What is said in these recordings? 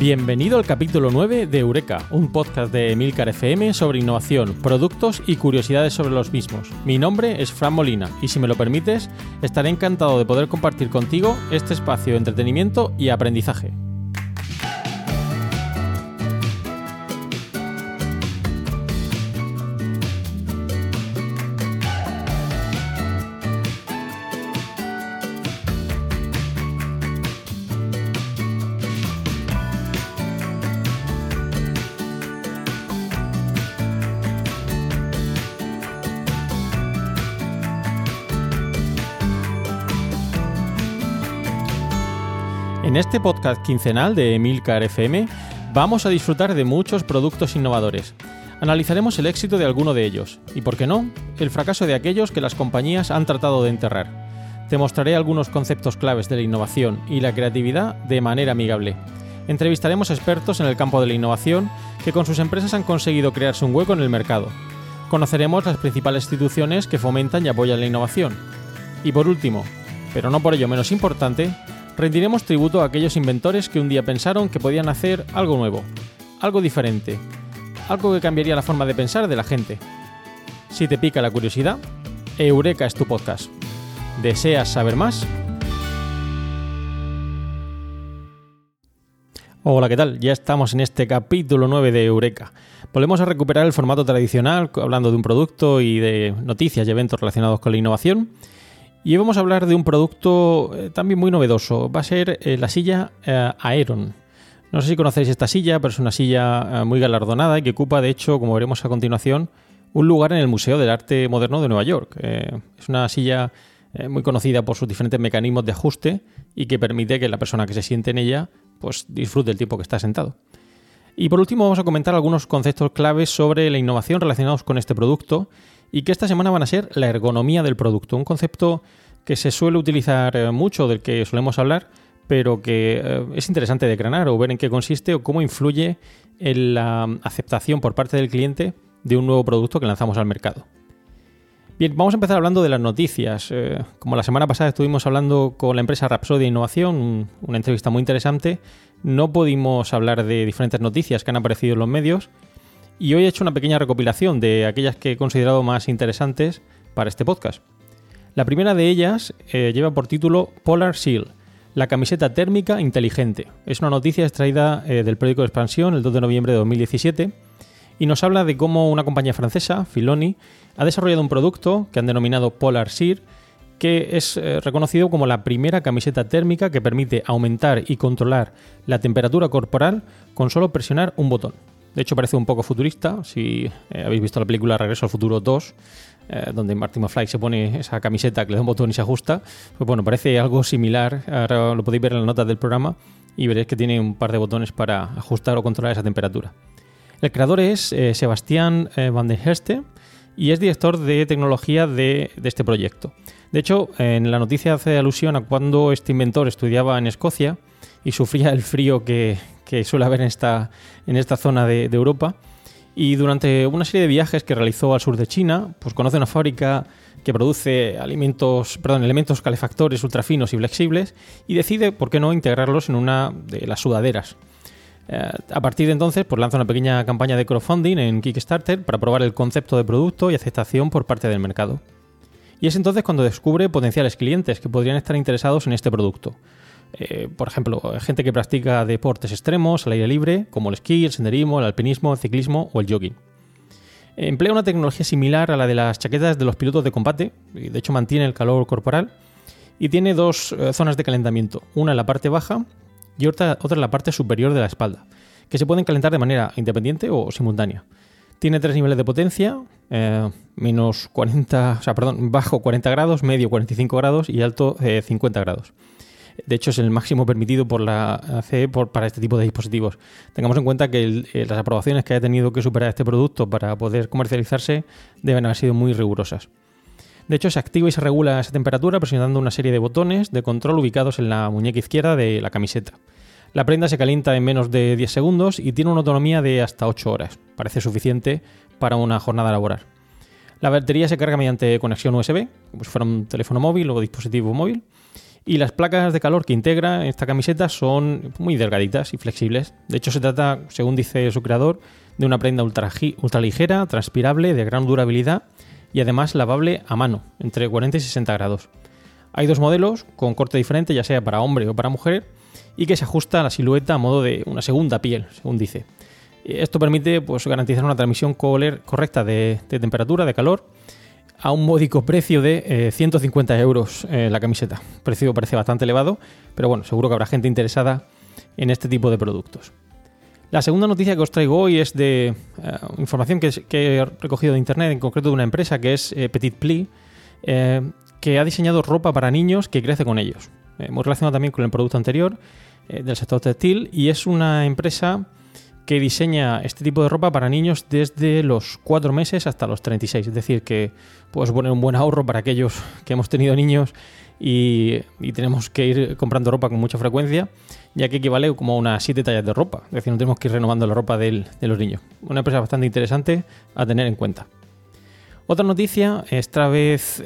Bienvenido al capítulo 9 de Eureka, un podcast de Emilcar FM sobre innovación, productos y curiosidades sobre los mismos. Mi nombre es Fran Molina y, si me lo permites, estaré encantado de poder compartir contigo este espacio de entretenimiento y aprendizaje. En este podcast quincenal de Emilcar FM vamos a disfrutar de muchos productos innovadores. Analizaremos el éxito de alguno de ellos y, por qué no, el fracaso de aquellos que las compañías han tratado de enterrar. Te mostraré algunos conceptos claves de la innovación y la creatividad de manera amigable. Entrevistaremos expertos en el campo de la innovación que con sus empresas han conseguido crearse un hueco en el mercado. Conoceremos las principales instituciones que fomentan y apoyan la innovación. Y por último, pero no por ello menos importante, rendiremos tributo a aquellos inventores que un día pensaron que podían hacer algo nuevo, algo diferente, algo que cambiaría la forma de pensar de la gente. Si te pica la curiosidad, Eureka es tu podcast. ¿Deseas saber más? Hola, ¿qué tal? Ya estamos en este capítulo 9 de Eureka. Volvemos a recuperar el formato tradicional, hablando de un producto y de noticias y eventos relacionados con la innovación. Y vamos a hablar de un producto también muy novedoso. Va a ser la silla Aeron. No sé si conocéis esta silla, pero es una silla muy galardonada y que ocupa, de hecho, como veremos a continuación, un lugar en el Museo del Arte Moderno de Nueva York. Es una silla muy conocida por sus diferentes mecanismos de ajuste y que permite que la persona que se siente en ella pues disfrute el tiempo que está sentado. Y por último vamos a comentar algunos conceptos claves sobre la innovación relacionados con este producto y que esta semana van a ser la ergonomía del producto, un concepto que se suele utilizar mucho, del que solemos hablar, pero que es interesante desgranar o ver en qué consiste o cómo influye en la aceptación por parte del cliente de un nuevo producto que lanzamos al mercado. Bien, vamos a empezar hablando de las noticias. Como la semana pasada estuvimos hablando con la empresa Rapsodia Innovación, una entrevista muy interesante, no pudimos hablar de diferentes noticias que han aparecido en los medios y hoy he hecho una pequeña recopilación de aquellas que he considerado más interesantes para este podcast. La primera de ellas lleva por título Polar Seal, la camiseta térmica inteligente. Es una noticia extraída del periódico de Expansión el 2 de noviembre de 2017 y nos habla de cómo una compañía francesa, Filoni, ha desarrollado un producto que han denominado Polar Seal, que es reconocido como la primera camiseta térmica que permite aumentar y controlar la temperatura corporal con solo presionar un botón. De hecho, parece un poco futurista, si habéis visto la película Regreso al Futuro 2, donde Marty McFly se pone esa camiseta que le da un botón y se ajusta, pues bueno, parece algo similar. Ahora lo podéis ver en las notas del programa y veréis que tiene un par de botones para ajustar o controlar esa temperatura. El creador es Sebastián Van den Heste y es director de tecnología de este proyecto. De hecho, en la noticia hace alusión a cuando este inventor estudiaba en Escocia y sufría el frío que suele haber en esta zona de Europa. Y durante una serie de viajes que realizó al sur de China, pues conoce una fábrica que produce elementos calefactores ultrafinos y flexibles y decide, ¿por qué no?, integrarlos en una de las sudaderas. A partir de entonces, pues lanza una pequeña campaña de crowdfunding en Kickstarter para probar el concepto de producto y aceptación por parte del mercado. Y es entonces cuando descubre potenciales clientes que podrían estar interesados en este producto. Por ejemplo, gente que practica deportes extremos al aire libre, como el esquí, el senderismo, el alpinismo, el ciclismo o el jogging. Emplea una tecnología similar a la de las chaquetas de los pilotos de combate, y de hecho mantiene el calor corporal, y tiene dos zonas de calentamiento, una en la parte baja y otra en la parte superior de la espalda, que se pueden calentar de manera independiente o simultánea. Tiene 3 niveles de potencia, bajo 40 grados, medio 45 grados y alto 50 grados. De hecho, es el máximo permitido por la CE para este tipo de dispositivos. Tengamos en cuenta que las aprobaciones que haya tenido que superar este producto para poder comercializarse deben haber sido muy rigurosas. De hecho, se activa y se regula esa temperatura presionando una serie de botones de control ubicados en la muñeca izquierda de la camiseta. La prenda se calienta en menos de 10 segundos y tiene una autonomía de hasta 8 horas. Parece suficiente para una jornada laboral. La batería se carga mediante conexión USB, como si fuera un teléfono móvil o dispositivo móvil. Y las placas de calor que integra esta camiseta son muy delgaditas y flexibles. De hecho, se trata, según dice su creador, de una prenda ultraligera, transpirable, de gran durabilidad y además lavable a mano, entre 40 y 60 grados. Hay 2 modelos con corte diferente, ya sea para hombre o para mujer, y que se ajusta a la silueta a modo de una segunda piel, según dice. Esto permite, pues, garantizar una transmisión correcta de temperatura, de calor, a un módico precio de 150 euros la camiseta. El precio parece bastante elevado, pero bueno, seguro que habrá gente interesada en este tipo de productos. La segunda noticia que os traigo hoy es de información que he recogido de internet, en concreto de una empresa que es Petit Pli, que ha diseñado ropa para niños que crece con ellos. Muy relacionado también con el producto anterior del sector textil, y es una empresa que diseña este tipo de ropa para niños desde los 4 meses hasta los 36. Es decir, que puedes poner un buen ahorro para aquellos que hemos tenido niños y tenemos que ir comprando ropa con mucha frecuencia, ya que equivale como a unas 7 tallas de ropa. Es decir, no tenemos que ir renovando la ropa de los niños. Una empresa bastante interesante a tener en cuenta. Otra noticia, esta vez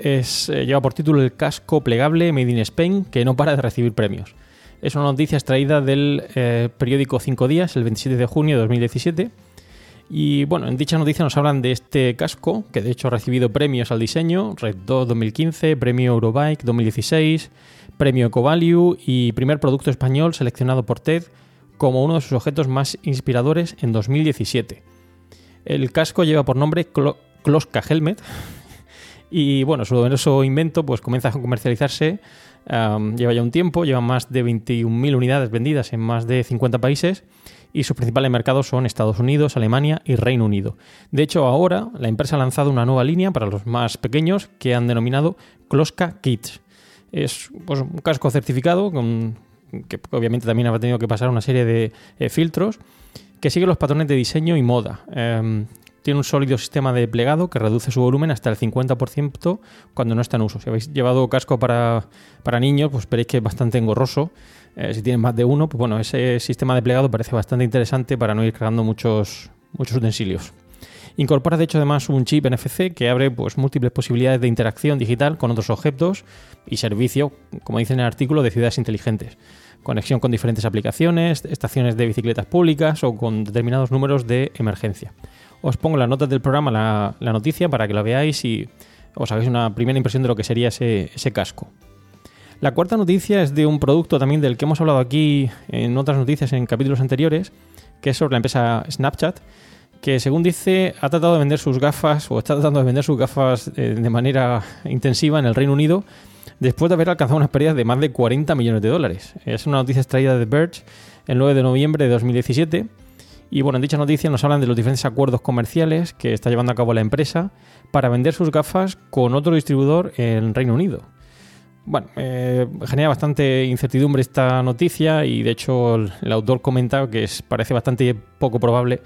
lleva por título el casco plegable Made in Spain, que no para de recibir premios. Es una noticia extraída del periódico 5 Días, el 27 de junio de 2017. Y bueno, en dicha noticia nos hablan de este casco, que de hecho ha recibido premios al diseño, Red Dot 2015, premio Eurobike 2016, premio EcoValue y primer producto español seleccionado por TED como uno de sus objetos más inspiradores en 2017. El casco lleva por nombre Closca Helmet. Y bueno, su novedoso invento pues comienza a comercializarse, lleva ya un tiempo, lleva más de 21.000 unidades vendidas en más de 50 países y sus principales mercados son Estados Unidos, Alemania y Reino Unido. De hecho, ahora la empresa ha lanzado una nueva línea para los más pequeños que han denominado Closca Kids. Es, pues, un casco certificado que obviamente también ha tenido que pasar una serie de filtros que sigue los patrones de diseño y moda. Tiene un sólido sistema de plegado que reduce su volumen hasta el 50% cuando no está en uso. Si habéis llevado casco para niños, pues veréis que es bastante engorroso. Si tienen más de uno, pues bueno, ese sistema de plegado parece bastante interesante para no ir cargando muchos utensilios. Incorpora de hecho además un chip NFC que abre, pues, múltiples posibilidades de interacción digital con otros objetos y servicios, como dicen en el artículo, de ciudades inteligentes. Conexión con diferentes aplicaciones, estaciones de bicicletas públicas o con determinados números de emergencia. Os pongo en las notas del programa la noticia para que la veáis y os hagáis una primera impresión de lo que sería ese casco. La cuarta noticia es de un producto también del que hemos hablado aquí en otras noticias en capítulos anteriores, que es sobre la empresa Snapchat, que según dice está tratando de vender sus gafas de manera intensiva en el Reino Unido después de haber alcanzado unas pérdidas de más de $40 millones. Es una noticia extraída de The Verge el 9 de noviembre de 2017. Y bueno, en dicha noticia nos hablan de los diferentes acuerdos comerciales que está llevando a cabo la empresa para vender sus gafas con otro distribuidor en Reino Unido. Bueno, genera bastante incertidumbre esta noticia y de hecho el autor comenta que parece bastante poco probable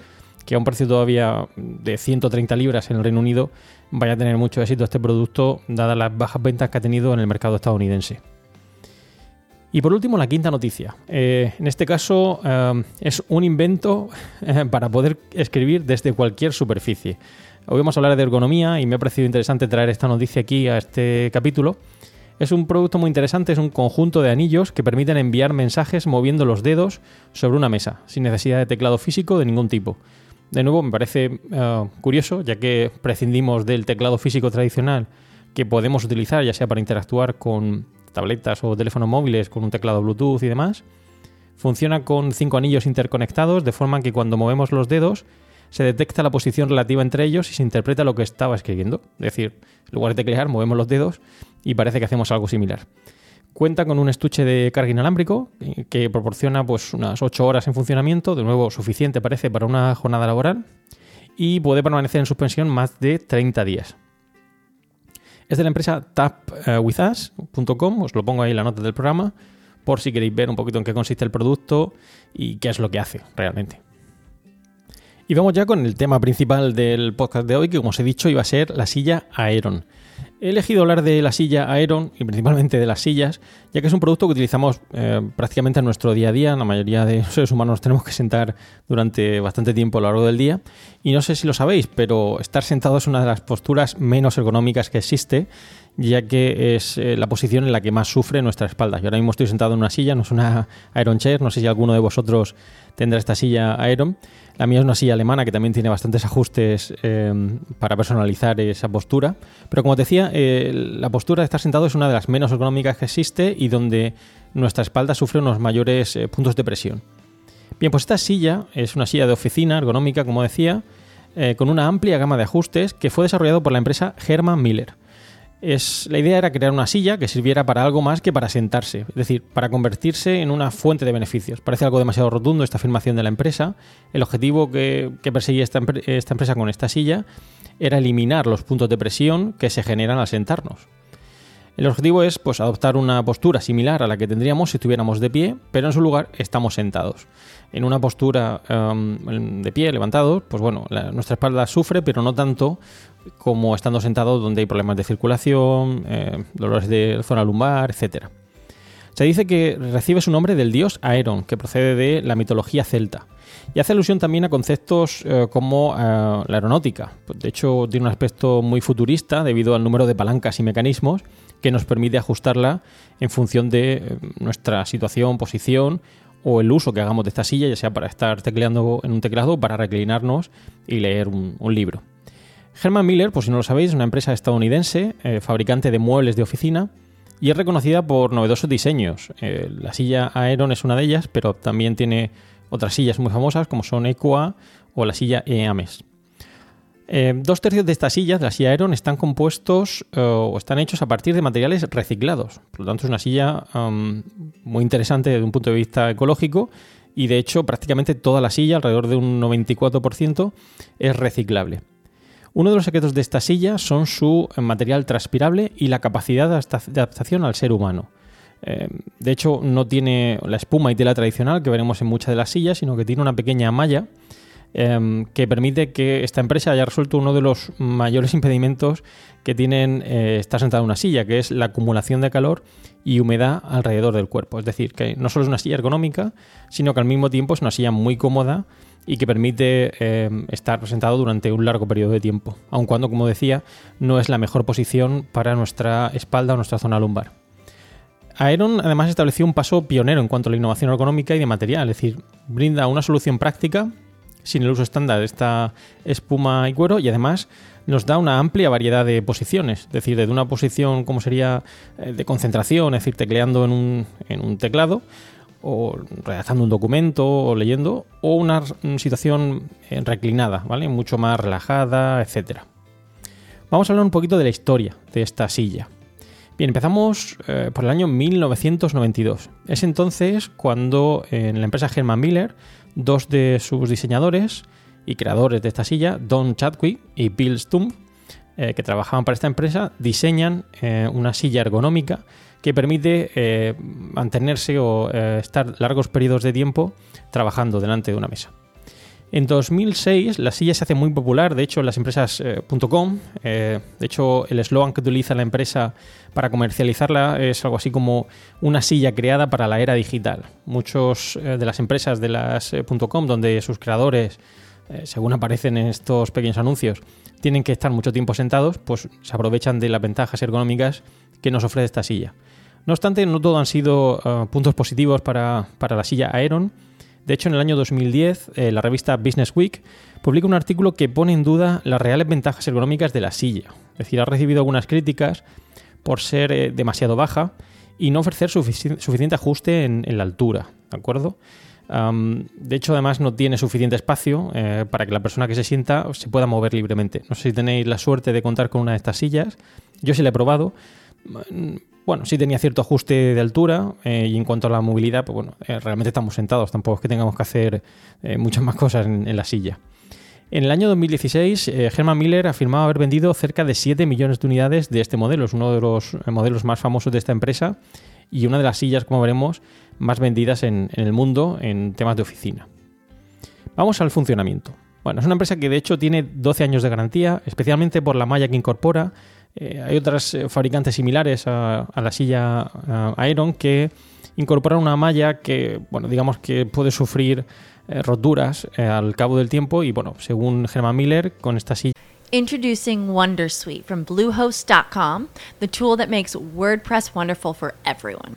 que a un precio todavía de 130 libras en el Reino Unido vaya a tener mucho éxito este producto, dadas las bajas ventas que ha tenido en el mercado estadounidense. Y por último, la quinta noticia. En este caso es un invento para poder escribir desde cualquier superficie. Hoy vamos a hablar de ergonomía y me ha parecido interesante traer esta noticia aquí a este capítulo. Es un producto muy interesante, es un conjunto de anillos que permiten enviar mensajes moviendo los dedos sobre una mesa, sin necesidad de teclado físico de ningún tipo. De nuevo, me parece curioso, ya que prescindimos del teclado físico tradicional que podemos utilizar, ya sea para interactuar con tabletas o teléfonos móviles, con un teclado Bluetooth y demás. Funciona con 5 anillos interconectados, de forma que cuando movemos los dedos se detecta la posición relativa entre ellos y se interpreta lo que estaba escribiendo. Es decir, en lugar de teclear, movemos los dedos y parece que hacemos algo similar. Cuenta con un estuche de carga inalámbrico que proporciona pues unas 8 horas en funcionamiento, de nuevo suficiente parece para una jornada laboral, y puede permanecer en suspensión más de 30 días. Es de la empresa tapwithus.com, os lo pongo ahí en la nota del programa, por si queréis ver un poquito en qué consiste el producto y qué es lo que hace realmente. Y vamos ya con el tema principal del podcast de hoy, que como os he dicho iba a ser la silla Aeron. He elegido hablar de la silla Aeron y principalmente de las sillas, ya que es un producto que utilizamos prácticamente en nuestro día a día. La mayoría de seres humanos tenemos que sentar durante bastante tiempo a lo largo del día. Y no sé si lo sabéis, pero estar sentado es una de las posturas menos ergonómicas que existe, ya que es la posición en la que más sufre nuestra espalda. Yo ahora mismo estoy sentado en una silla, no es una Aeron Chair, no sé si alguno de vosotros tendrá esta silla Aeron. La mía es una silla alemana que también tiene bastantes ajustes para personalizar esa postura, pero como te decía, la postura de estar sentado es una de las menos ergonómicas que existe y donde nuestra espalda sufre unos mayores puntos de presión. Bien, pues esta silla es una silla de oficina ergonómica, como decía, con una amplia gama de ajustes que fue desarrollado por la empresa Hermann Miller. La idea era crear una silla que sirviera para algo más que para sentarse, es decir, para convertirse en una fuente de beneficios. Parece algo demasiado rotundo esta afirmación de la empresa. El objetivo que perseguía esta empresa con esta silla era eliminar los puntos de presión que se generan al sentarnos. El objetivo es pues, adoptar una postura similar a la que tendríamos si estuviéramos de pie, pero en su lugar estamos sentados. En una postura de pie, levantados, pues bueno, nuestra espalda sufre, pero no tanto como estando sentados, donde hay problemas de circulación, dolores de zona lumbar, etc. Se dice que recibe su nombre del dios Aeron, que procede de la mitología celta, y hace alusión también a conceptos como la aeronáutica. Pues de hecho, tiene un aspecto muy futurista debido al número de palancas y mecanismos que nos permite ajustarla en función de nuestra situación, posición o el uso que hagamos de esta silla, ya sea para estar tecleando en un teclado, para reclinarnos y leer un libro. Hermann Miller, por si no lo sabéis, es una empresa estadounidense, fabricante de muebles de oficina, y es reconocida por novedosos diseños. La silla Aeron es una de ellas, pero también tiene otras sillas muy famosas como son EQUA o la silla Eames. 2/3 de estas sillas, la silla Aeron, están compuestos o están hechos a partir de materiales reciclados. Por lo tanto, es una silla muy interesante desde un punto de vista ecológico y, de hecho, prácticamente toda la silla, alrededor de un 94%, es reciclable. Uno de los secretos de esta silla son su material transpirable y la capacidad de adaptación al ser humano. De hecho, no tiene la espuma y tela tradicional que veremos en muchas de las sillas, sino que tiene una pequeña malla que permite que esta empresa haya resuelto uno de los mayores impedimentos que tienen estar sentado en una silla, que es la acumulación de calor y humedad alrededor del cuerpo. Es decir, que no solo es una silla ergonómica, sino que al mismo tiempo es una silla muy cómoda y que permite estar sentado durante un largo periodo de tiempo, aun cuando, como decía, no es la mejor posición para nuestra espalda o nuestra zona lumbar. Aeron además estableció un paso pionero en cuanto a la innovación ergonómica y de material, es decir, brinda una solución práctica sin el uso estándar de esta espuma y cuero, y además nos da una amplia variedad de posiciones, es decir, desde una posición como sería de concentración, es decir, tecleando en un teclado, o redactando un documento o leyendo, o una situación reclinada, ¿vale? Mucho más relajada, etc. Vamos a hablar un poquito de la historia de esta silla. Bien, empezamos por el año 1992. Es entonces cuando en la empresa Hermann Miller, dos de sus diseñadores y creadores de esta silla, Don Chadwick y Bill Stump, que trabajaban para esta empresa, diseñan una silla ergonómica que permite mantenerse o estar largos periodos de tiempo trabajando delante de una mesa. En 2006 la silla se hace muy popular, de hecho en las empresas .com, de hecho el eslogan que utiliza la empresa para comercializarla es algo así como una silla creada para la era digital. Muchos de las empresas de las .com, donde sus creadores, según aparecen en estos pequeños anuncios, tienen que estar mucho tiempo sentados, pues se aprovechan de las ventajas ergonómicas que nos ofrece esta silla. No obstante, no todo han sido puntos positivos para la silla Aeron. De hecho, en el año 2010, la revista Business Week publica un artículo que pone en duda las reales ventajas ergonómicas de la silla. Es decir, ha recibido algunas críticas por ser demasiado baja y no ofrecer suficiente ajuste en la altura, ¿de acuerdo? De hecho, además, no tiene suficiente espacio para que la persona que se sienta se pueda mover libremente. No sé si tenéis la suerte de contar con una de estas sillas. Yo sí la he probado. Bueno, sí tenía cierto ajuste de altura y en cuanto a la movilidad, pues bueno, realmente estamos sentados, tampoco es que tengamos que hacer muchas más cosas en la silla. En el año 2016, Hermann Miller afirmaba haber vendido cerca de 7 millones de unidades de este modelo. Es uno de los modelos más famosos de esta empresa y una de las sillas, como veremos, más vendidas en el mundo en temas de oficina. Vamos al funcionamiento. Bueno, es una empresa que de hecho tiene 12 años de garantía, especialmente por la malla que incorpora. Hay otras fabricantes similares a la silla Aeron que incorporan una malla que, bueno, digamos que puede sufrir roturas al cabo del tiempo y, bueno, según Hermann Miller, con esta silla... Introducing WonderSuite from Bluehost.com, the tool that makes WordPress wonderful for everyone.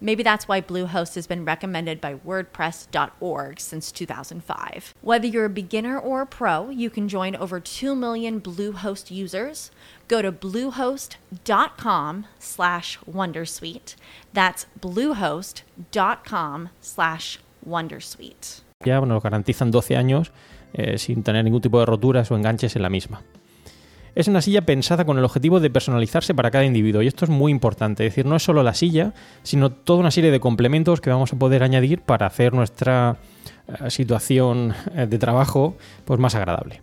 Maybe that's why Bluehost has been recommended by WordPress.org since 2005. Whether you're a beginner or a pro, you can join over 2 million Bluehost users. Go to bluehost.com/wondersuite. That's bluehost.com/wondersuite. Ya, bueno, lo garantizan 12 años sin tener ningún tipo de roturas o enganches en la misma. Es una silla pensada con el objetivo de personalizarse para cada individuo y esto es muy importante, es decir, no es solo la silla, sino toda una serie de complementos que vamos a poder añadir para hacer nuestra situación de trabajo pues, más agradable.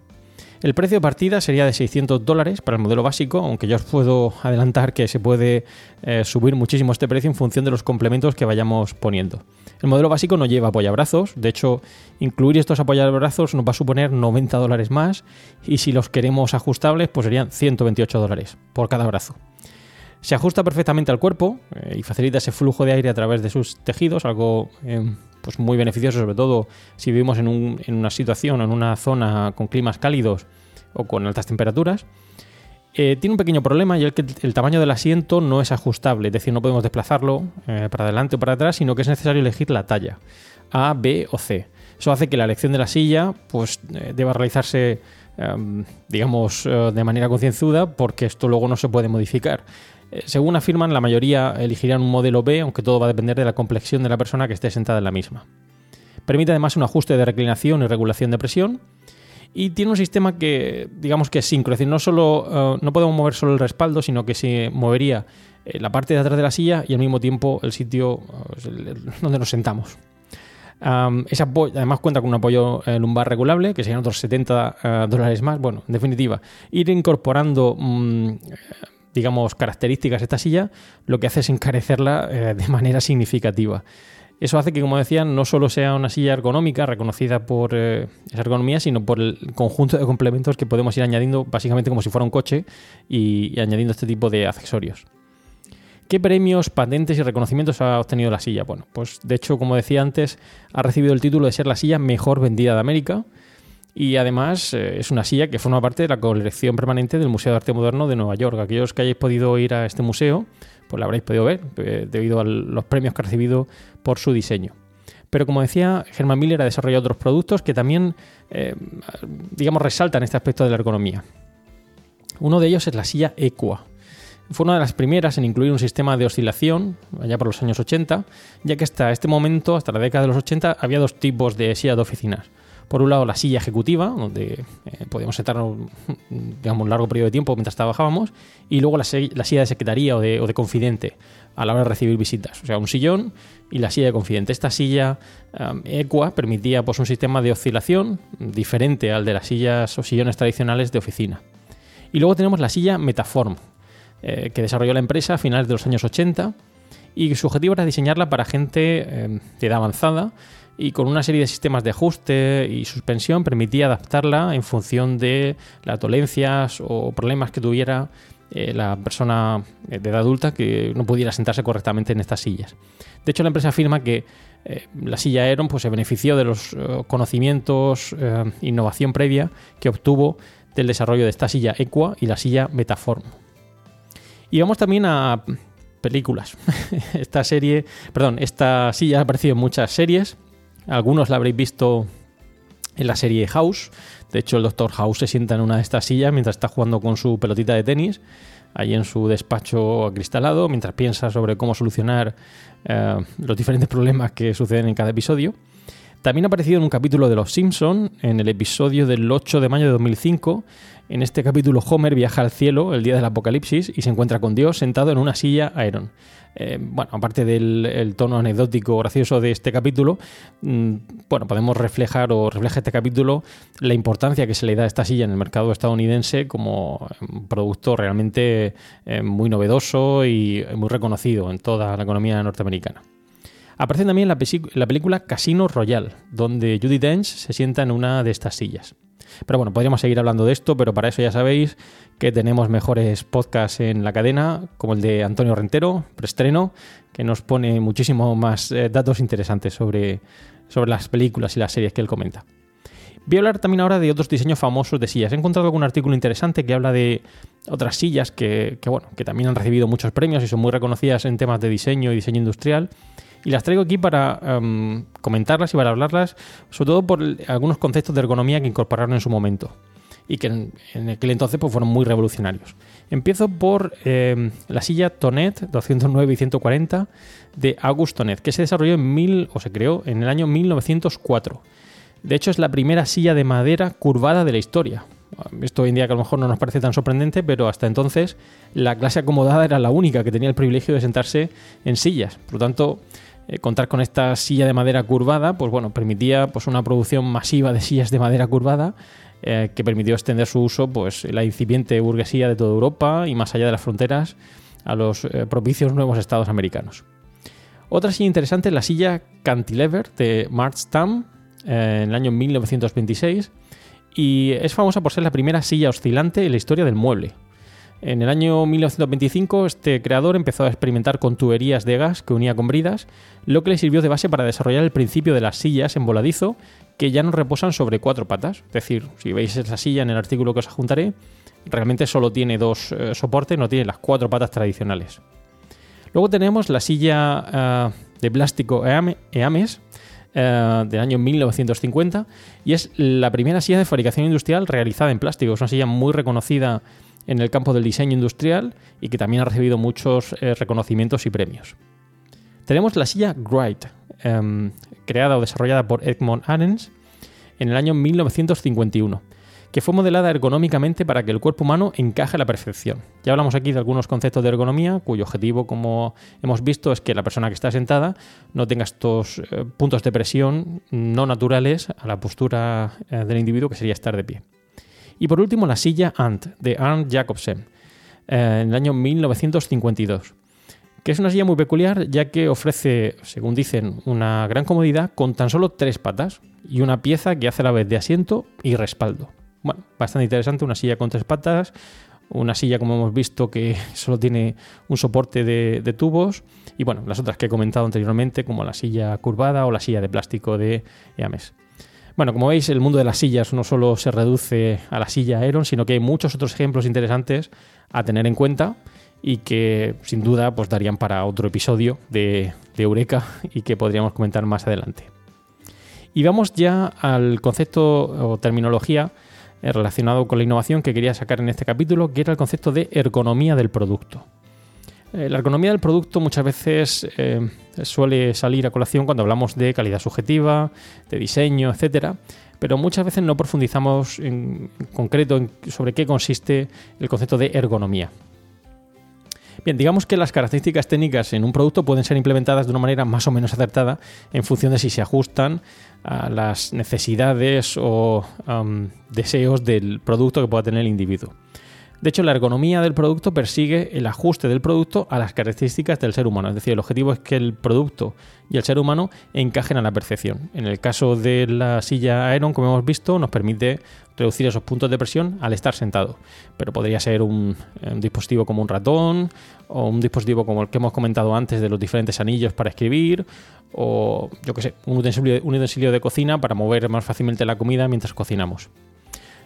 El precio de partida sería de $600 para el modelo básico, aunque yo os puedo adelantar que se puede subir muchísimo este precio en función de los complementos que vayamos poniendo. El modelo básico no lleva apoyabrazos, de hecho, incluir estos apoyabrazos nos va a suponer $90 más y si los queremos ajustables, pues serían $128 por cada brazo. Se ajusta perfectamente al cuerpo y facilita ese flujo de aire a través de sus tejidos, algo pues muy beneficioso, sobre todo si vivimos en una situación o en una zona con climas cálidos o con altas temperaturas. Tiene un pequeño problema y es que el tamaño del asiento no es ajustable, es decir, no podemos desplazarlo para adelante o para atrás, sino que es necesario elegir la talla A, B o C. Eso hace que la elección de la silla pues, deba realizarse, digamos, de manera concienzuda, porque esto luego no se puede modificar. Según afirman, la mayoría elegirán un modelo B, aunque todo va a depender de la complexión de la persona que esté sentada en la misma. Permite además un ajuste de reclinación y regulación de presión. Y tiene un sistema que, digamos que es sincro, es decir, no podemos mover solo el respaldo, sino que se movería la parte de atrás de la silla y al mismo tiempo el sitio donde nos sentamos. Además cuenta con un apoyo lumbar regulable, que serían otros $70 más. Bueno, en definitiva, ir incorporando... digamos, características de esta silla, lo que hace es encarecerla de manera significativa. Eso hace que, como decía, no solo sea una silla ergonómica reconocida por esa ergonomía, sino por el conjunto de complementos que podemos ir añadiendo, básicamente como si fuera un coche, y añadiendo este tipo de accesorios. ¿Qué premios, patentes y reconocimientos ha obtenido la silla? Bueno, pues de hecho, como decía antes, ha recibido el título de ser la silla mejor vendida de América. Y además es una silla que forma parte de la colección permanente del Museo de Arte Moderno de Nueva York. Aquellos que hayáis podido ir a este museo, pues la habréis podido ver debido a los premios que ha recibido por su diseño. Pero como decía, Hermann Miller ha desarrollado otros productos que también, digamos, resaltan este aspecto de la ergonomía. Uno de ellos es la silla EQUA. Fue una de las primeras en incluir un sistema de oscilación, allá por los años 80, ya que hasta este momento, hasta la década de los 80, había dos tipos de sillas de oficinas. Por un lado, la silla ejecutiva, donde podíamos sentarnos, digamos, un largo periodo de tiempo mientras trabajábamos, y luego la silla de secretaría o de confidente a la hora de recibir visitas. O sea, un sillón y la silla de confidente. Esta silla EQUA permitía pues, un sistema de oscilación diferente al de las sillas o sillones tradicionales de oficina. Y luego tenemos la silla Metaform, que desarrolló la empresa a finales de los años 80, y su objetivo era diseñarla para gente de edad avanzada, y con una serie de sistemas de ajuste y suspensión permitía adaptarla en función de las dolencias o problemas que tuviera la persona de edad adulta que no pudiera sentarse correctamente en estas sillas. De hecho, la empresa afirma que la silla Aeron pues, se benefició de los conocimientos e innovación previa que obtuvo del desarrollo de esta silla EQUA y la silla Metaform. Y vamos también a películas. Esta silla ha aparecido en muchas series. Algunos la habréis visto en la serie House. De hecho, el Dr. House se sienta en una de estas sillas mientras está jugando con su pelotita de tenis, ahí en su despacho acristalado, mientras piensa sobre cómo solucionar los diferentes problemas que suceden en cada episodio. También ha aparecido en un capítulo de Los Simpsons, en el episodio del 8 de mayo de 2005. En este capítulo, Homer viaja al cielo el día del apocalipsis y se encuentra con Dios sentado en una silla Aeron. Aparte del tono anecdótico gracioso de este capítulo, podemos refleja este capítulo la importancia que se le da a esta silla en el mercado estadounidense como un producto realmente muy novedoso y muy reconocido en toda la economía norteamericana. Aparece también la película Casino Royale, donde Judi Dench se sienta en una de estas sillas. Pero bueno, podríamos seguir hablando de esto, pero para eso ya sabéis que tenemos mejores podcasts en la cadena, como el de Antonio Rentero, Preestreno, que nos pone muchísimos más datos interesantes sobre las películas y las series que él comenta. Voy a hablar también ahora de otros diseños famosos de sillas. He encontrado algún artículo interesante que habla de otras sillas que también han recibido muchos premios y son muy reconocidas en temas de diseño y diseño industrial. Y las traigo aquí para comentarlas y para hablarlas, sobre todo por algunos conceptos de ergonomía que incorporaron en su momento y que en aquel entonces pues, fueron muy revolucionarios. Empiezo por la silla Tonet 209 y 140 de Auguste Tonet, que se desarrolló se creó en el año 1904. De hecho, es la primera silla de madera curvada de la historia. Esto hoy en día que a lo mejor no nos parece tan sorprendente, pero hasta entonces la clase acomodada era la única que tenía el privilegio de sentarse en sillas. Por lo tanto, contar con esta silla de madera curvada, pues bueno, permitía pues, una producción masiva de sillas de madera curvada que permitió extender su uso, pues la incipiente burguesía de toda Europa y más allá de las fronteras a los propicios nuevos estados americanos. Otra silla interesante es la silla Cantilever de Mark Stamm en el año 1926 y es famosa por ser la primera silla oscilante en la historia del mueble. En el año 1925, este creador empezó a experimentar con tuberías de gas que unía con bridas, lo que le sirvió de base para desarrollar el principio de las sillas en voladizo, que ya no reposan sobre cuatro patas. Es decir, si veis esa silla en el artículo que os adjuntaré, realmente solo tiene dos soportes, no tiene las cuatro patas tradicionales. Luego tenemos la silla de plástico Eames, del año 1950, y es la primera silla de fabricación industrial realizada en plástico. Es una silla muy reconocida en el campo del diseño industrial y que también ha recibido muchos reconocimientos y premios. Tenemos la silla Wright, creada o desarrollada por Edmond Ahrens en el año 1951, que fue modelada ergonómicamente para que el cuerpo humano encaje a la perfección. Ya hablamos aquí de algunos conceptos de ergonomía, cuyo objetivo, como hemos visto, es que la persona que está sentada no tenga estos puntos de presión no naturales a la postura del individuo, que sería estar de pie. Y por último, la silla Ant, de Arne Jacobsen, en el año 1952, que es una silla muy peculiar ya que ofrece, según dicen, una gran comodidad con tan solo tres patas y una pieza que hace a la vez de asiento y respaldo. Bueno, bastante interesante, una silla con tres patas, una silla, como hemos visto, que solo tiene un soporte de tubos y, bueno, las otras que he comentado anteriormente, como la silla curvada o la silla de plástico de Eames. Bueno, como veis, el mundo de las sillas no solo se reduce a la silla Aeron, sino que hay muchos otros ejemplos interesantes a tener en cuenta y que, sin duda, pues darían para otro episodio de Eureka y que podríamos comentar más adelante. Y vamos ya al concepto o terminología relacionado con la innovación que quería sacar en este capítulo, que era el concepto de ergonomía del producto. La ergonomía del producto muchas veces suele salir a colación cuando hablamos de calidad subjetiva, de diseño, etcétera, pero muchas veces no profundizamos en concreto sobre qué consiste el concepto de ergonomía. Bien, digamos que las características técnicas en un producto pueden ser implementadas de una manera más o menos acertada en función de si se ajustan a las necesidades o deseos del producto que pueda tener el individuo. De hecho, la ergonomía del producto persigue el ajuste del producto a las características del ser humano. Es decir, el objetivo es que el producto y el ser humano encajen a la perfección. En el caso de la silla Aeron, como hemos visto, nos permite reducir esos puntos de presión al estar sentado. Pero podría ser un dispositivo como un ratón, o un dispositivo como el que hemos comentado antes de los diferentes anillos para escribir, o yo qué sé, un utensilio de cocina para mover más fácilmente la comida mientras cocinamos.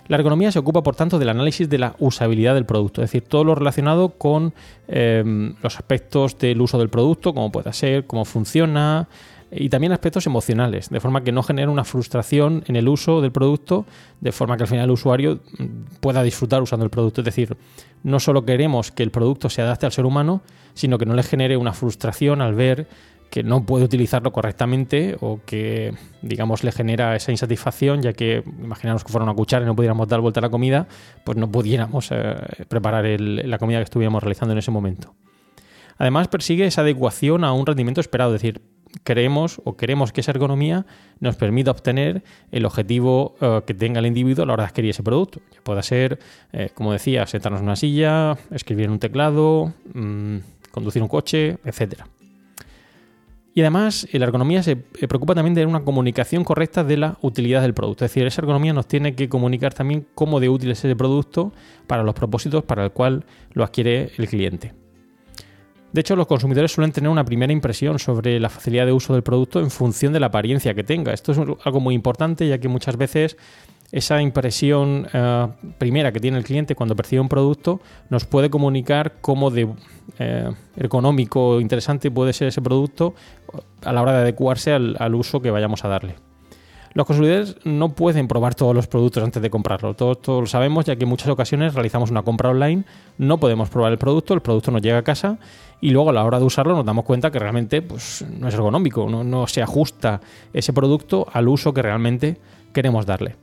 La ergonomía se ocupa, por tanto, del análisis de la usabilidad del producto, es decir, todo lo relacionado con los aspectos del uso del producto, cómo puede ser, cómo funciona, y también aspectos emocionales, de forma que no genere una frustración en el uso del producto, de forma que al final el usuario pueda disfrutar usando el producto. Es decir, no solo queremos que el producto se adapte al ser humano, sino que no le genere una frustración al ver que no puede utilizarlo correctamente o que, digamos, le genera esa insatisfacción, ya que, imaginaros que fuera una cuchara y no pudiéramos dar vuelta a la comida, pues no pudiéramos preparar la comida que estuviéramos realizando en ese momento. Además, persigue esa adecuación a un rendimiento esperado, es decir, queremos que esa ergonomía nos permita obtener el objetivo que tenga el individuo a la hora de adquirir ese producto. Ya pueda ser, como decía, sentarnos en una silla, escribir en un teclado, conducir un coche, etcétera. Y además, la ergonomía se preocupa también de una comunicación correcta de la utilidad del producto. Es decir, esa ergonomía nos tiene que comunicar también cómo de útil es ese producto para los propósitos para el cual lo adquiere el cliente. De hecho, los consumidores suelen tener una primera impresión sobre la facilidad de uso del producto en función de la apariencia que tenga. Esto es algo muy importante, ya que muchas veces esa impresión primera que tiene el cliente cuando percibe un producto nos puede comunicar cómo de ergonómico o interesante puede ser ese producto a la hora de adecuarse al uso que vayamos a darle. Los consumidores no pueden probar todos los productos antes de comprarlo. Todos lo sabemos, ya que en muchas ocasiones realizamos una compra online, no podemos probar el producto nos llega a casa y luego a la hora de usarlo nos damos cuenta que realmente pues, no es ergonómico, no se ajusta ese producto al uso que realmente queremos darle.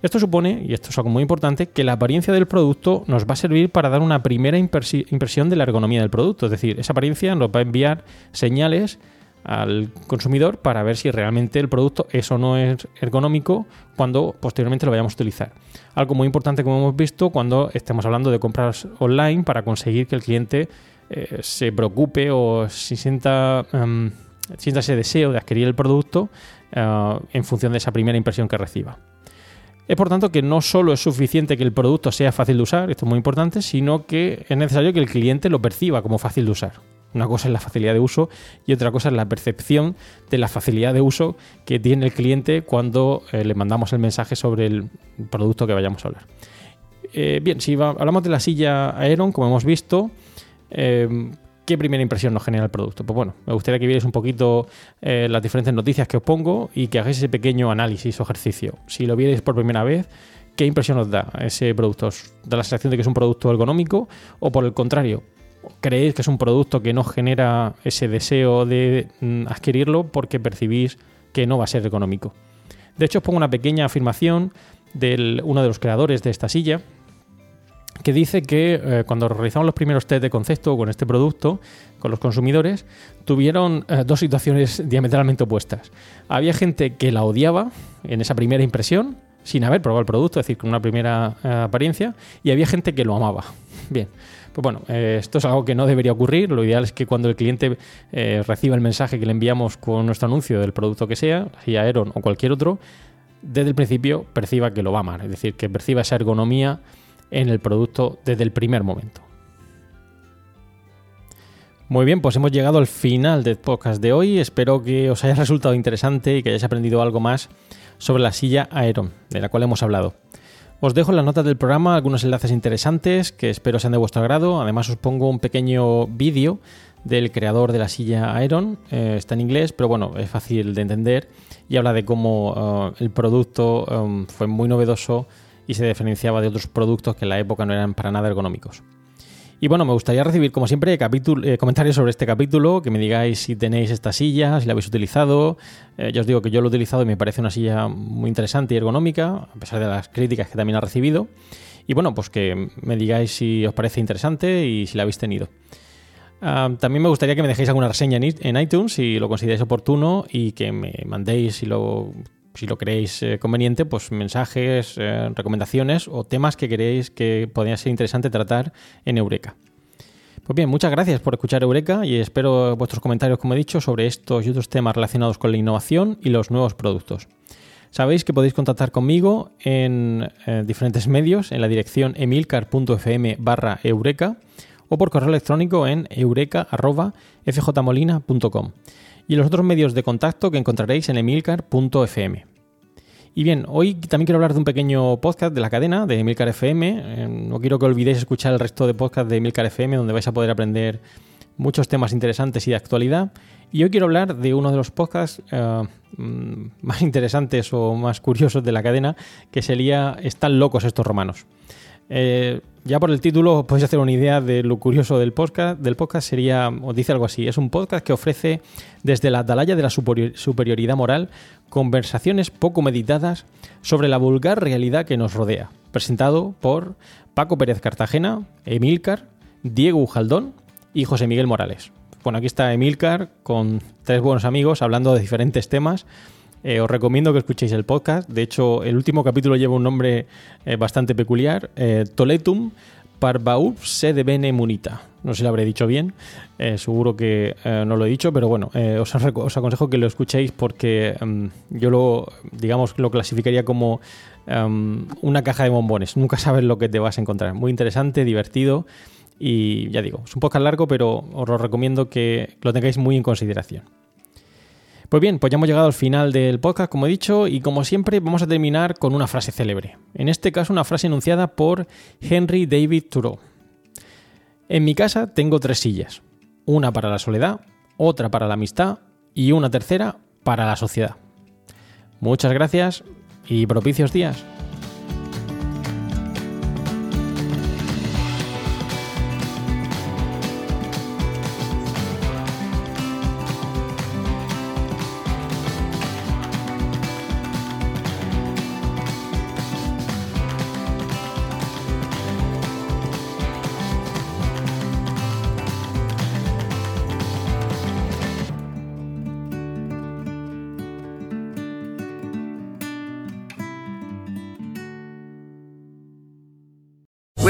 Esto supone, y esto es algo muy importante, que la apariencia del producto nos va a servir para dar una primera impresión de la ergonomía del producto. Es decir, esa apariencia nos va a enviar señales al consumidor para ver si realmente el producto es o no es ergonómico cuando posteriormente lo vayamos a utilizar. Algo muy importante, como hemos visto, cuando estemos hablando de compras online para conseguir que el cliente se preocupe o se sienta ese deseo de adquirir el producto en función de esa primera impresión que reciba. Es por tanto que no solo es suficiente que el producto sea fácil de usar, esto es muy importante, sino que es necesario que el cliente lo perciba como fácil de usar. Una cosa es la facilidad de uso y otra cosa es la percepción de la facilidad de uso que tiene el cliente cuando le mandamos el mensaje sobre el producto que vayamos a hablar. Bien, si hablamos de la silla Aeron, como hemos visto, ¿qué primera impresión nos genera el producto? Pues bueno, me gustaría que vierais un poquito las diferentes noticias que os pongo y que hagáis ese pequeño análisis o ejercicio. Si lo vierais por primera vez, ¿qué impresión os da ese producto? ¿Os da la sensación de que es un producto ergonómico o, por el contrario, creéis que es un producto que no genera ese deseo de adquirirlo porque percibís que no va a ser ergonómico? De hecho, os pongo una pequeña afirmación de uno de los creadores de esta silla, que dice que cuando realizamos los primeros test de concepto con este producto, con los consumidores, tuvieron dos situaciones diametralmente opuestas. Había gente que la odiaba en esa primera impresión, sin haber probado el producto, es decir, con una primera apariencia, y había gente que lo amaba. Bien, pues bueno, esto es algo que no debería ocurrir. Lo ideal es que cuando el cliente reciba el mensaje que le enviamos con nuestro anuncio del producto que sea, sea Aeron o cualquier otro, desde el principio perciba que lo va a amar, es decir, que perciba esa ergonomía en el producto desde el primer momento. Muy bien, pues hemos llegado al final del podcast de hoy. Espero que os haya resultado interesante y que hayáis aprendido algo más sobre la silla Aeron, de la cual hemos hablado. Os dejo en las notas del programa algunos enlaces interesantes que espero sean de vuestro agrado. Además, os pongo un pequeño vídeo del creador de la silla Aeron. Está en inglés, pero bueno, es fácil de entender y habla de cómo el producto fue muy novedoso y se diferenciaba de otros productos que en la época no eran para nada ergonómicos. Y bueno, me gustaría recibir, como siempre, comentarios sobre este capítulo, que me digáis si tenéis esta silla, si la habéis utilizado. Ya os digo que yo lo he utilizado y me parece una silla muy interesante y ergonómica, a pesar de las críticas que también ha recibido. Y bueno, pues que me digáis si os parece interesante y si la habéis tenido. También me gustaría que me dejéis alguna reseña en iTunes si lo consideráis oportuno, y que me mandéis, si lo creéis conveniente, pues mensajes, recomendaciones o temas que queréis que podría ser interesante tratar en Eureka. Pues bien, muchas gracias por escuchar Eureka y espero vuestros comentarios, como he dicho, sobre estos y otros temas relacionados con la innovación y los nuevos productos. Sabéis que podéis contactar conmigo en diferentes medios, en la dirección emilcar.fm/eureka o por correo electrónico en eureka@fjmolina.com. y los otros medios de contacto que encontraréis en emilcar.fm. Y bien, hoy también quiero hablar de un pequeño podcast de la cadena de Emilcar FM. No quiero que olvidéis escuchar el resto de podcasts de Emilcar FM, donde vais a poder aprender muchos temas interesantes y de actualidad. Y hoy quiero hablar de uno de los podcasts más interesantes o más curiosos de la cadena, que sería Están locos estos romanos. Ya por el título os podéis hacer una idea de lo curioso del podcast. Sería, os dice algo así: es un podcast que ofrece desde la atalaya de la superioridad moral conversaciones poco meditadas sobre la vulgar realidad que nos rodea, presentado por Paco Pérez Cartagena, Emilcar, Diego Ujaldón y José Miguel Morales. Bueno, aquí está Emilcar con tres buenos amigos hablando de diferentes temas. Os recomiendo que escuchéis el podcast. De hecho, el último capítulo lleva un nombre bastante peculiar: Toletum Parvaub se devene munita. No sé si lo habré dicho bien, seguro que no lo he dicho, pero bueno, os aconsejo que lo escuchéis, porque yo lo clasificaría como una caja de bombones. Nunca sabes lo que te vas a encontrar. Muy interesante, divertido y, ya digo, es un podcast largo, pero os lo recomiendo que lo tengáis muy en consideración. Pues bien, pues ya hemos llegado al final del podcast, como he dicho, y como siempre vamos a terminar con una frase célebre. En este caso, una frase enunciada por Henry David Thoreau. En mi casa tengo tres sillas, una para la soledad, otra para la amistad y una tercera para la sociedad. Muchas gracias y propicios días.